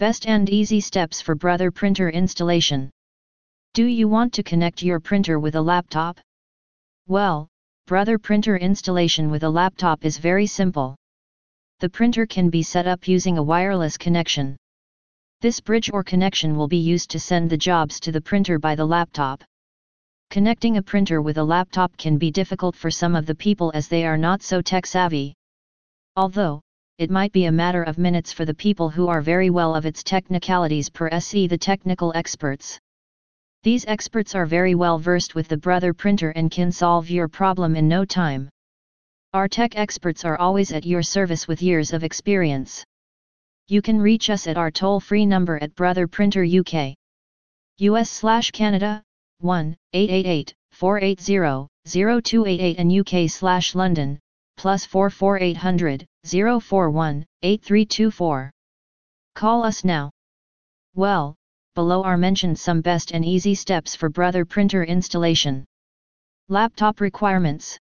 Best and easy steps for Brother Printer installation. Do you want to connect your printer with a laptop? Well, Brother Printer installation with a laptop is very simple. The printer can be set up using a wireless connection. This bridge or connection will be used to send the jobs to the printer by the laptop. Connecting a printer with a laptop can be difficult for some of the people as they are not so tech-savvy. Although, it might be a matter of minutes for the people who are very well of its technicalities per se the technical experts. These experts are very well versed with the Brother Printer and can solve your problem in no time. Our tech experts are always at your service with years of experience. You can reach us at our toll-free number at Brother Printer UK. US/Canada, 1-888-480-0288 and UK/London, +44 800 041 8324. Call us now. Well, below are mentioned some best and easy steps for Brother Printer installation. Laptop requirements.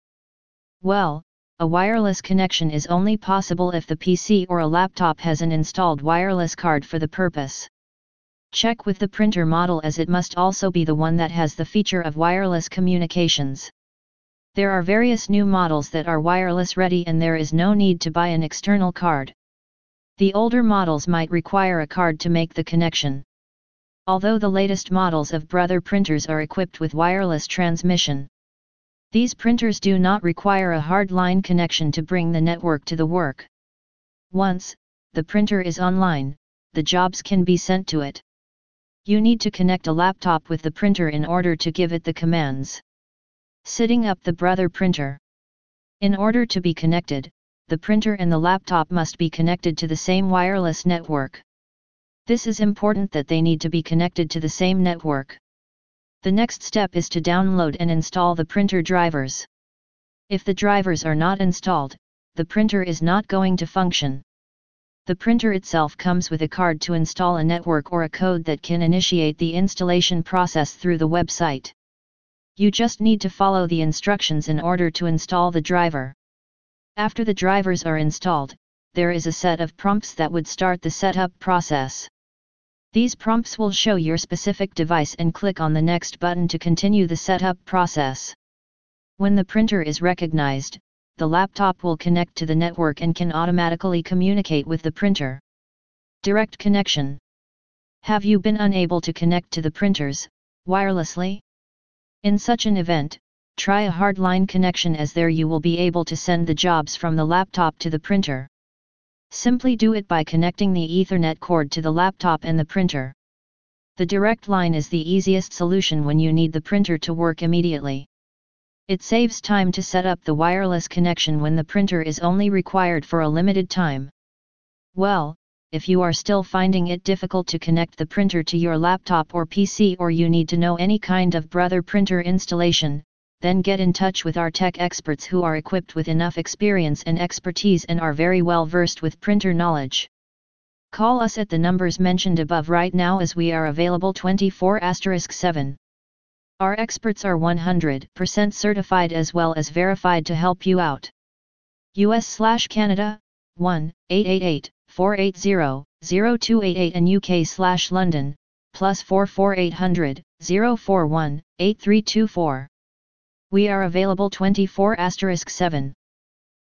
Well, a wireless connection is only possible if the PC or a laptop has an installed wireless card for the purpose. Check with the printer model as it must also be the one that has the feature of wireless communications. There are various new models that are wireless ready and there is no need to buy an external card. The older models might require a card to make the connection. Although the latest models of Brother printers are equipped with wireless transmission. These printers do not require a hard-line connection to bring the network to the work. Once the printer is online, the jobs can be sent to it. You need to connect a laptop with the printer in order to give it the commands. Setting up the Brother printer. In order to be connected, the printer and the laptop must be connected to the same wireless network. This is important that they need to be connected to the same network. The next step is to download and install the printer drivers. If the drivers are not installed, the printer is not going to function. The printer itself comes with a card to install a network or a code that can initiate the installation process through the website. You just need to follow the instructions in order to install the driver. After the drivers are installed, there is a set of prompts that would start the setup process. These prompts will show your specific device and click on the next button to continue the setup process. When the printer is recognized, the laptop will connect to the network and can automatically communicate with the printer. Direct connection. Have you been unable to connect to the printers wirelessly? In such an event, try a hardline connection as there you will be able to send the jobs from the laptop to the printer. Simply do it by connecting the Ethernet cord to the laptop and the printer. The direct line is the easiest solution when you need the printer to work immediately. It saves time to set up the wireless connection when the printer is only required for a limited time. Well, if you are still finding it difficult to connect the printer to your laptop or PC or you need to know any kind of Brother Printer installation, then get in touch with our tech experts who are equipped with enough experience and expertise and are very well versed with printer knowledge. Call us at the numbers mentioned above right now as we are available 24/7. Our experts are 100% certified as well as verified to help you out. US/Canada, 1-888-480-0288 and UK/London, +44 800 041 8324. We are available 24/7.